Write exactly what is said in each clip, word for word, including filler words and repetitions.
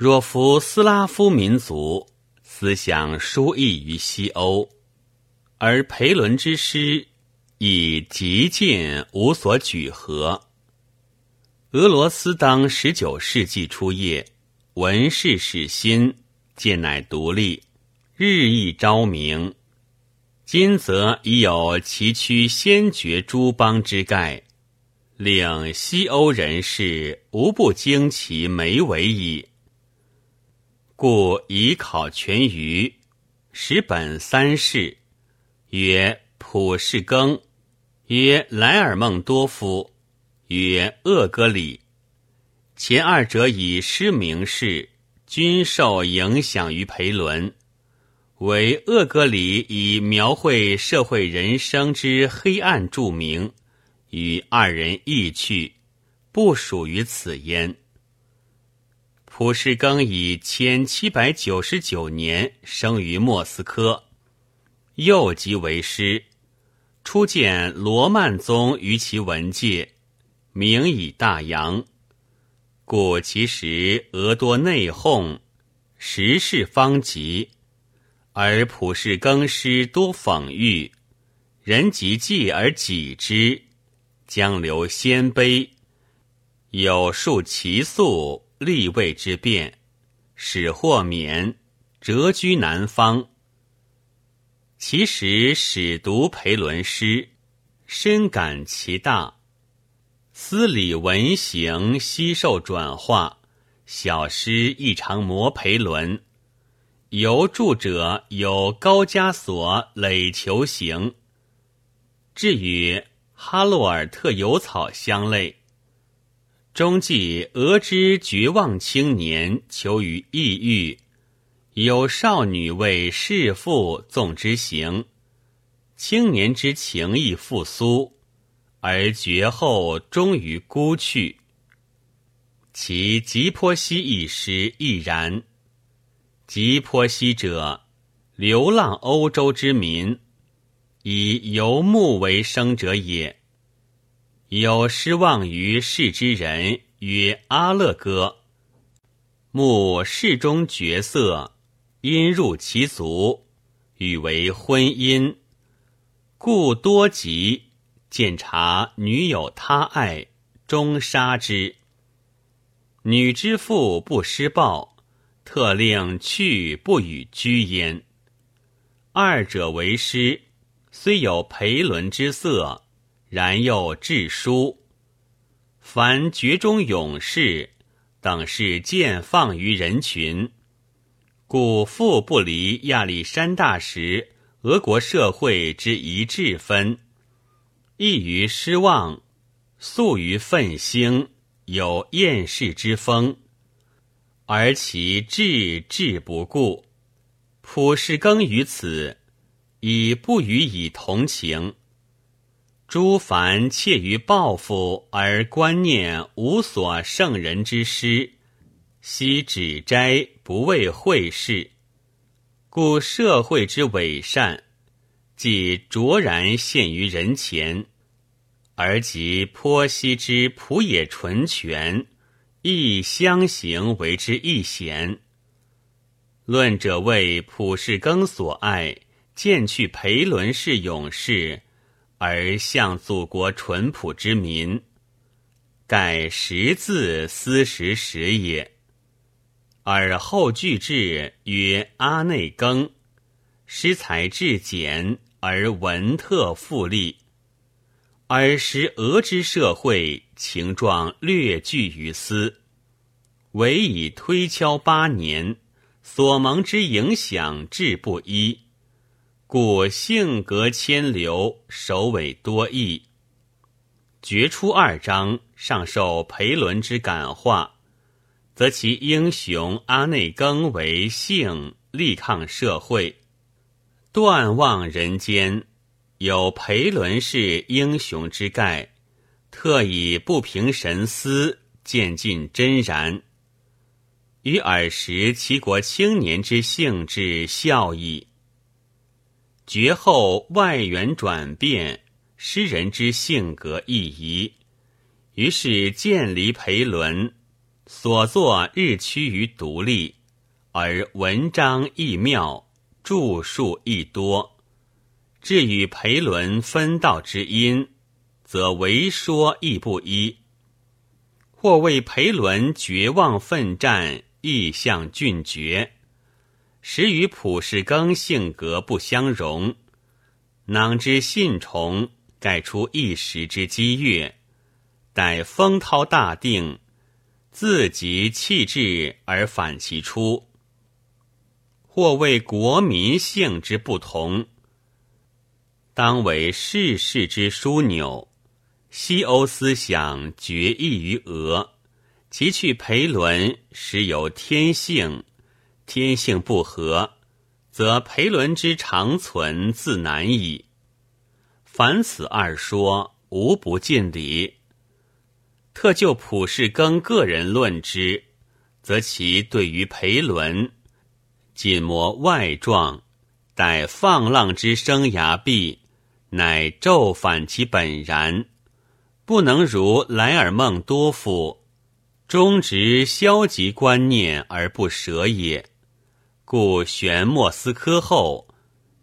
若夫斯拉夫民族思想殊异于西欧，而裴伦之诗已极尽无所举合。俄罗斯当十九世纪初叶，文士始新，渐乃独立，日益昭明。今则已有其躯先觉诸邦之概，令西欧人士无不惊其美为矣。故以考全余，十本三世，曰普世耕，曰莱尔孟多夫，曰厄格里。前二者以诗名士，均受影响于裴伦，为厄格里以描绘社会人生之黑暗著名，与二人异趣，不属于此焉。普世耕以千七百九十九年生于莫斯科，又即为师，初见罗曼宗于其文界，名以大扬，故其实俄多内讧，时事方急，而普世耕诗多讽喻，人即记而己之，将留鲜卑，有述其素立位之变，使获免谪居南方。其实始读裴伦诗，深感其大，思理文行悉受转化，小诗亦常摹裴伦。由著者有高加索垒球行，至与哈洛尔特油草相类，终记俄之绝望青年求于异域，有少女为弑父纵之行，青年之情意复苏，而绝后终于孤去。其吉坡西一诗亦然。吉坡西者，流浪欧洲之民，以游牧为生者也。有失望于世之人，曰阿勒哥，慕世中绝色，因入其族，与为婚姻，故多吉。见察女有他爱，终杀之。女之父不施暴，特令去不与居焉。二者为师，虽有裴伦之色，然又至疏。凡绝中勇士等是见放于人群，故复不离亚历山大时俄国社会之一致分，易于失望，素于愤兴，有厌世之风，而其志志不顾。普世耕于此，以不予以同情。诸凡切于报复而观念无所胜人之师，悉指摘不为会事，故社会之伪善，既卓然现于人前，而及颇西之朴野纯全，亦相形为之一贤。论者为普世耕所爱，渐去裴伦式勇士，而向祖国淳朴之民，盖识字思时时也。而后句至曰阿内耕，诗才至简，而文特富丽，而时俄之社会情状略具于斯，唯以推敲八年所蒙之影响至不一，故性格迁流，首尾多异。决出二章尚受裴伦之感化，则其英雄阿内耕为性力抗社会，断望人间，有裴伦式英雄之概，特以不凭神思，渐进真然，于尔时齐国青年之性质效益。绝后外缘转变，诗人之性格异移，于是渐离裴伦，所作日趋于独立，而文章亦妙，著述亦多。至与裴伦分道之因，则为说亦不一。或谓裴伦绝望奋战，意向峻绝，实与普世庚性格不相容，囊之信崇，盖出一时之激越，待风涛大定，自及气滞而反其出。或谓国民性之不同，当为世事之枢纽。西欧思想决异于俄，其去裴伦实由天性，天性不合，则裴伦之长存自难矣。凡此二说，无不尽理。特就普世庚个人论之，则其对于裴伦仅摹外状，待放浪之生涯毕，乃骤反其本然，不能如莱尔孟多夫终执消极观念而不舍也。故玄莫斯科后，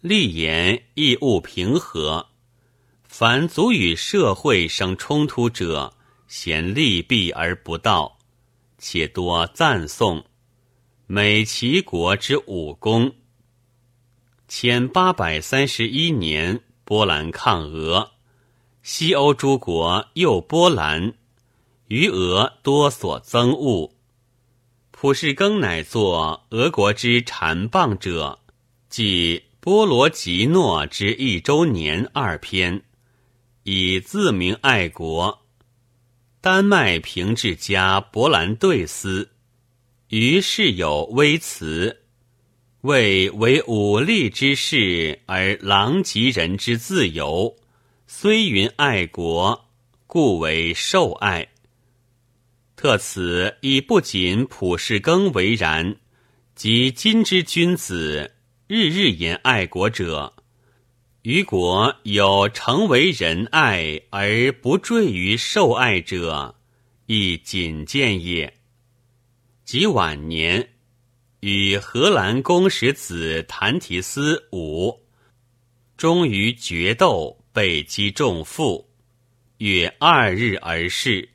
立言亦勿平和，凡足与社会生冲突者，嫌利弊而不道，且多赞颂美其国之武功。千八百三十一年波兰抗俄，西欧诸国又波兰，于俄多所憎恶。普世庚乃作俄国之缠棒者，即波罗吉诺之一周年二篇，以自明爱国。丹麦评治家勃兰对斯于是有微词，谓为武力之事而狼藉人之自由，虽云爱国，故为受爱。特此以不仅普世庚为然，即今之君子日日言爱国者，于国有成为仁爱而不坠于受爱者，亦仅见也。及晚年，与荷兰公使子谭提斯五，终于决斗被击中腹，约二日而逝，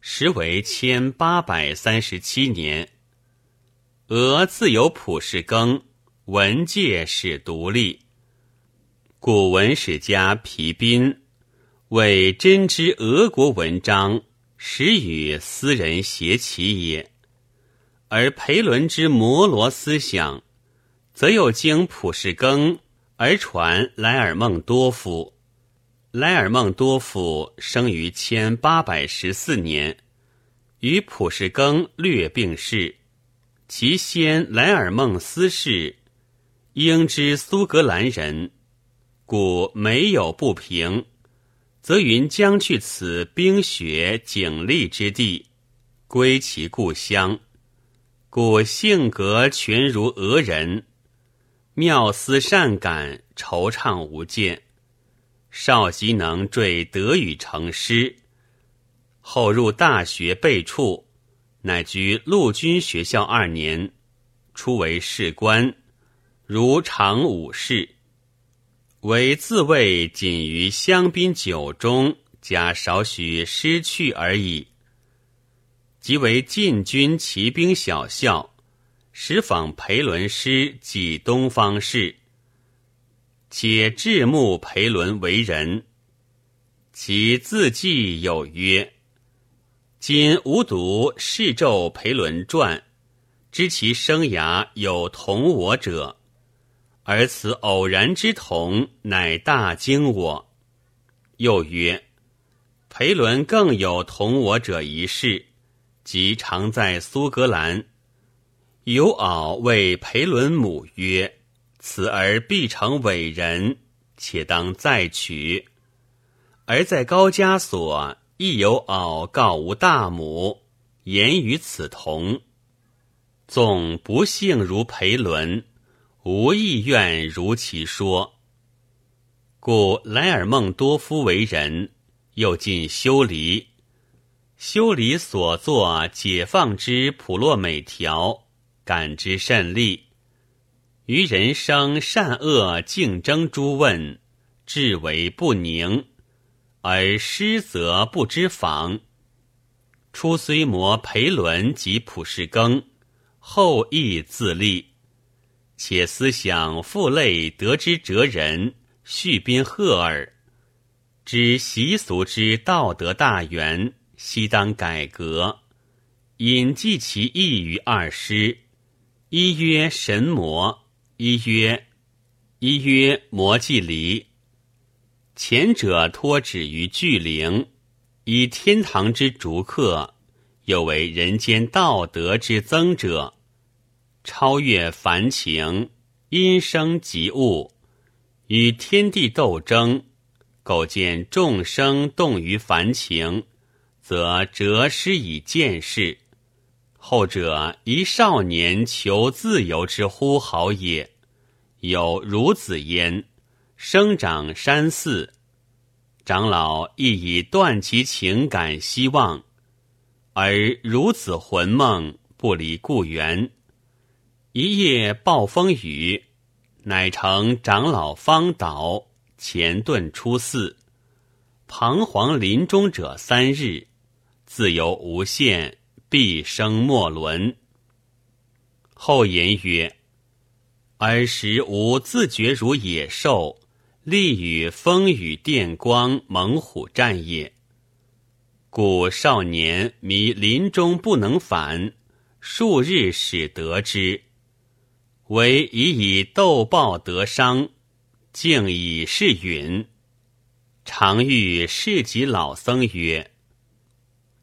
时为千八百三十七年。俄自有普世庚，文界始独立。古文史家皮宾为真知俄国文章，实与斯人偕其也。而裴伦之摩罗思想，则又经普世庚而传莱尔孟多夫。莱尔孟多夫生于千八百十四年，与普世庚略并世。其先莱尔孟斯氏，应知苏格兰人，故没有不平，则云将去此冰雪景丽之地，归其故乡，故性格全如俄人，妙思善感，惆怅无间。少即能缀德语成诗，后入大学备处，乃居陆军学校二年，初为士官，如常武士，唯自谓仅于香槟酒中加少许失去而已。即为禁军骑兵小校，时仿裴伦师及东方士，且至慕裴伦为人。其自记有曰：今吾读世胄裴伦传，知其生涯有同我者，而此偶然之同，乃大惊我。又曰：裴伦更有同我者一事，即常在苏格兰。有媪谓裴伦母曰：此儿必成伟人，且当再娶。而在高加索，亦有媪告吾大母，言与此同。纵不幸如裴伦，无意愿如其说。故莱尔孟多夫为人，又近修离，修理所作解放之普洛美条，感之甚利，于人生善恶竞争诸问，至为不宁，而师则不知防。初虽摩裴伦及普世耕，后亦自立，且思想父类得之哲人，续宾赫耳。知习俗之道德大源，悉当改革，引记其意于二师，一曰神魔，一曰一曰魔祭离。前者托指于巨灵，以天堂之逐客，又为人间道德之增者，超越凡情，因生即物，与天地斗争，苟见众生动于凡情，则折师以见事。后者一少年求自由之呼号也，有孺子焉，生长山寺，长老亦以断其情感希望，而孺子魂梦不离故园，一夜暴风雨，乃成长老方倒，前遁出寺，彷徨临终者三日，自由无限，必生莫伦。后言曰：尔时吾自觉如野兽，立与风雨电光猛虎战也。故少年迷临终不能返，数日始得之。唯已以斗暴得伤，竟以是允。常遇市集老僧曰：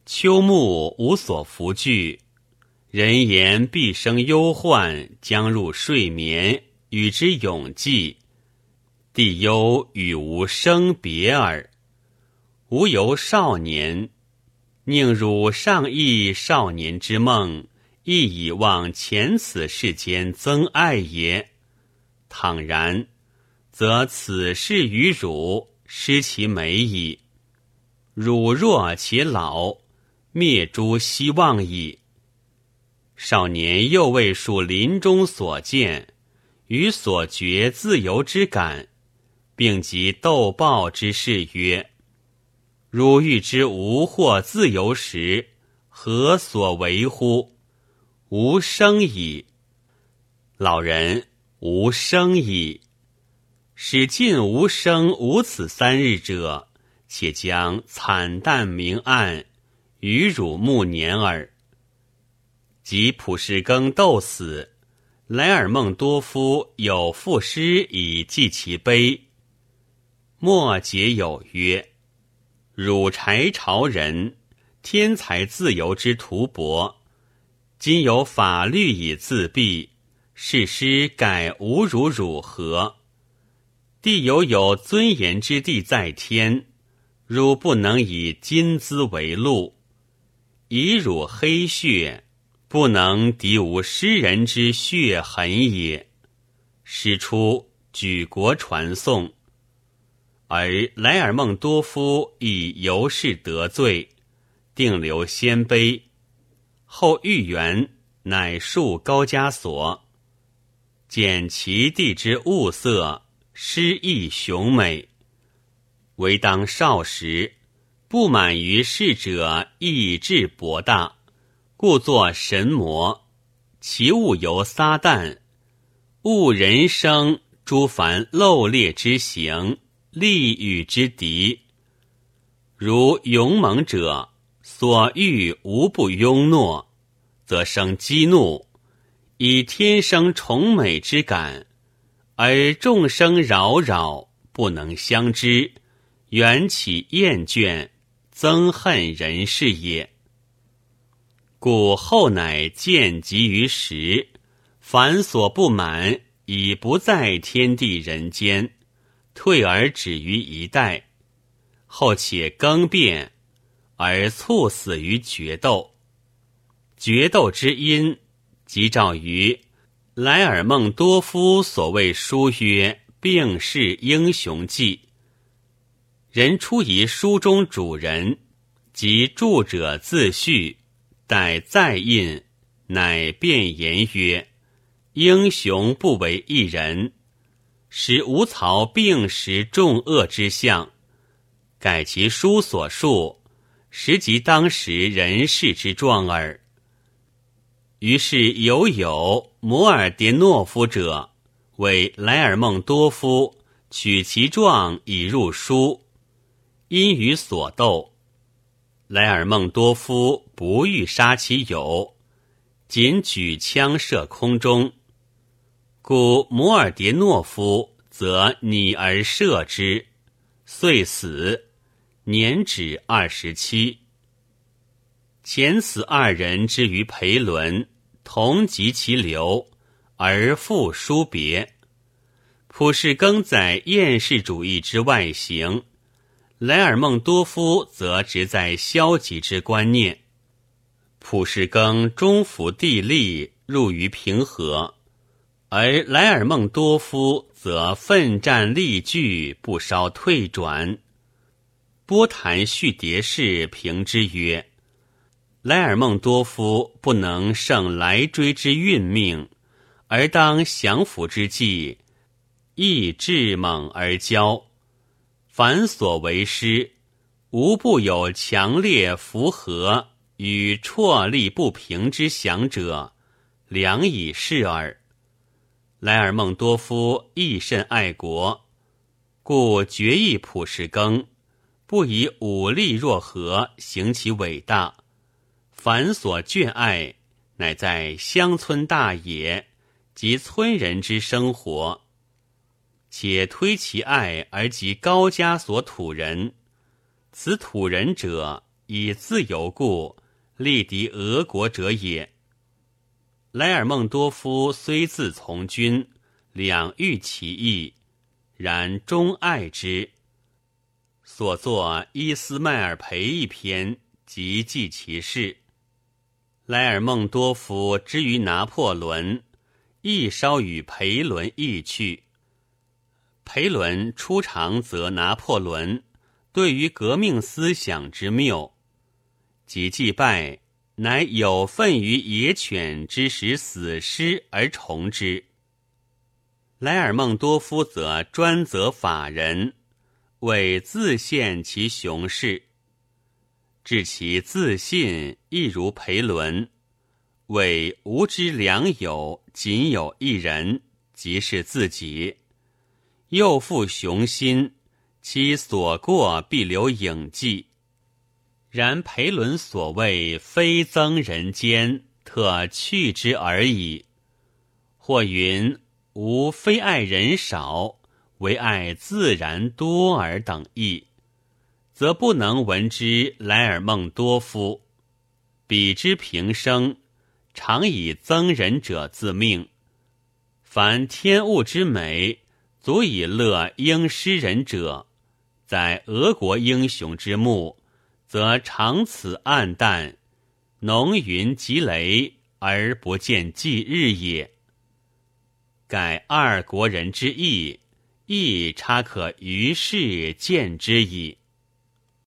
秋木无所伏惧，人言必生忧患，将入睡眠，与之永济，地忧与无生别耳。吾由少年，宁辱尚忆少年之梦，亦以望前此世间增爱也。倘然，则此事于汝，失其美矣。汝若且老，灭诸希望矣。少年又未述临终所见，与所觉自由之感，并及斗报之事曰：汝欲知无或自由时，何所为乎？无生矣。老人无生矣。使尽无生无此三日者，且将惨淡明暗，与汝暮年耳。及普世耕斗死，莱尔孟多夫有赋诗以记其悲。末节有曰：汝柴朝人，天才自由之图博，今有法律以自毙，是师改无如汝何？地有有尊严之地在天，汝不能以金资为禄，以汝黑血，不能敌吾诗人之血痕也。诗出，举国传颂。而莱尔孟多夫以由是得罪，定留鲜卑。后御园乃述高加索，见其地之物色，诗意雄美。唯当少时，不满于世者意志博大，故作神魔，其物由撒旦，悟人生诸凡漏劣之行，利与之敌。如勇猛者，所欲无不庸懦，则生激怒，以天生崇美之感，而众生扰扰，不能相知，缘起厌倦，憎恨人世也。故后乃见及于时，凡所不满，已不在天地人间，退而止于一代。后且更变，而猝死于决斗。决斗之因，即照于莱尔孟多夫所谓书曰病逝英雄记。人出于书中主人，及著者自序，待再印，乃辩言曰：英雄不为一人，使吴曹并识众恶之相，改其书所述，实及当时人事之状耳。于是犹有摩尔迭诺夫者，为莱尔孟多夫取其状以入书，因与所斗，莱尔孟多夫不欲杀其友，仅举枪射空中，故摩尔迭诺夫则拟而射之，遂死，年止二十七。前此二人之于裴伦，同及其流，而复殊别。普世庚在厌世主义之外行，莱尔孟多夫则执在消极之观念。普世庚中服地利，入于平和，而莱尔孟多夫则奋战力据，不稍退转。波谈续牒士评之曰：莱尔孟多夫不能胜来追之运命，而当降服之际，亦智猛而骄，凡所为师，无不有强烈符合与辍力不平之想者，良以示耳。莱尔孟多夫亦甚爱国，故决议普世庚，不以武力若何行其伟大，凡所眷爱，乃在乡村大野及村人之生活，且推其爱而及高家所土人。此土人者，以自由故力敌俄国者也。莱尔孟多夫虽自从军，两欲其意，然终爱之。所作伊斯迈尔培一篇，即记其事。莱尔孟多夫之于拿破仑，亦稍与裴伦意趣。裴伦初尝则拿破仑对于革命思想之谬，及既败，乃有愤于野犬之使死尸而崇之。莱尔孟多夫则专责法人，为自现其雄士。至其自信亦如裴伦，为吾之良友仅有一人，即是自己。又复雄心，其所过必留影迹。然裴伦所谓非增人间，特去之而已。或云：吾非爱人少，唯爱自然多而等意，则不能闻之莱尔孟多夫。彼之平生，常以增人者自命。凡天物之美，足以乐英诗人者，在俄国英雄之墓，则常此暗淡，浓云积雷而不见继日也。改二国人之意，亦差可于世见之矣。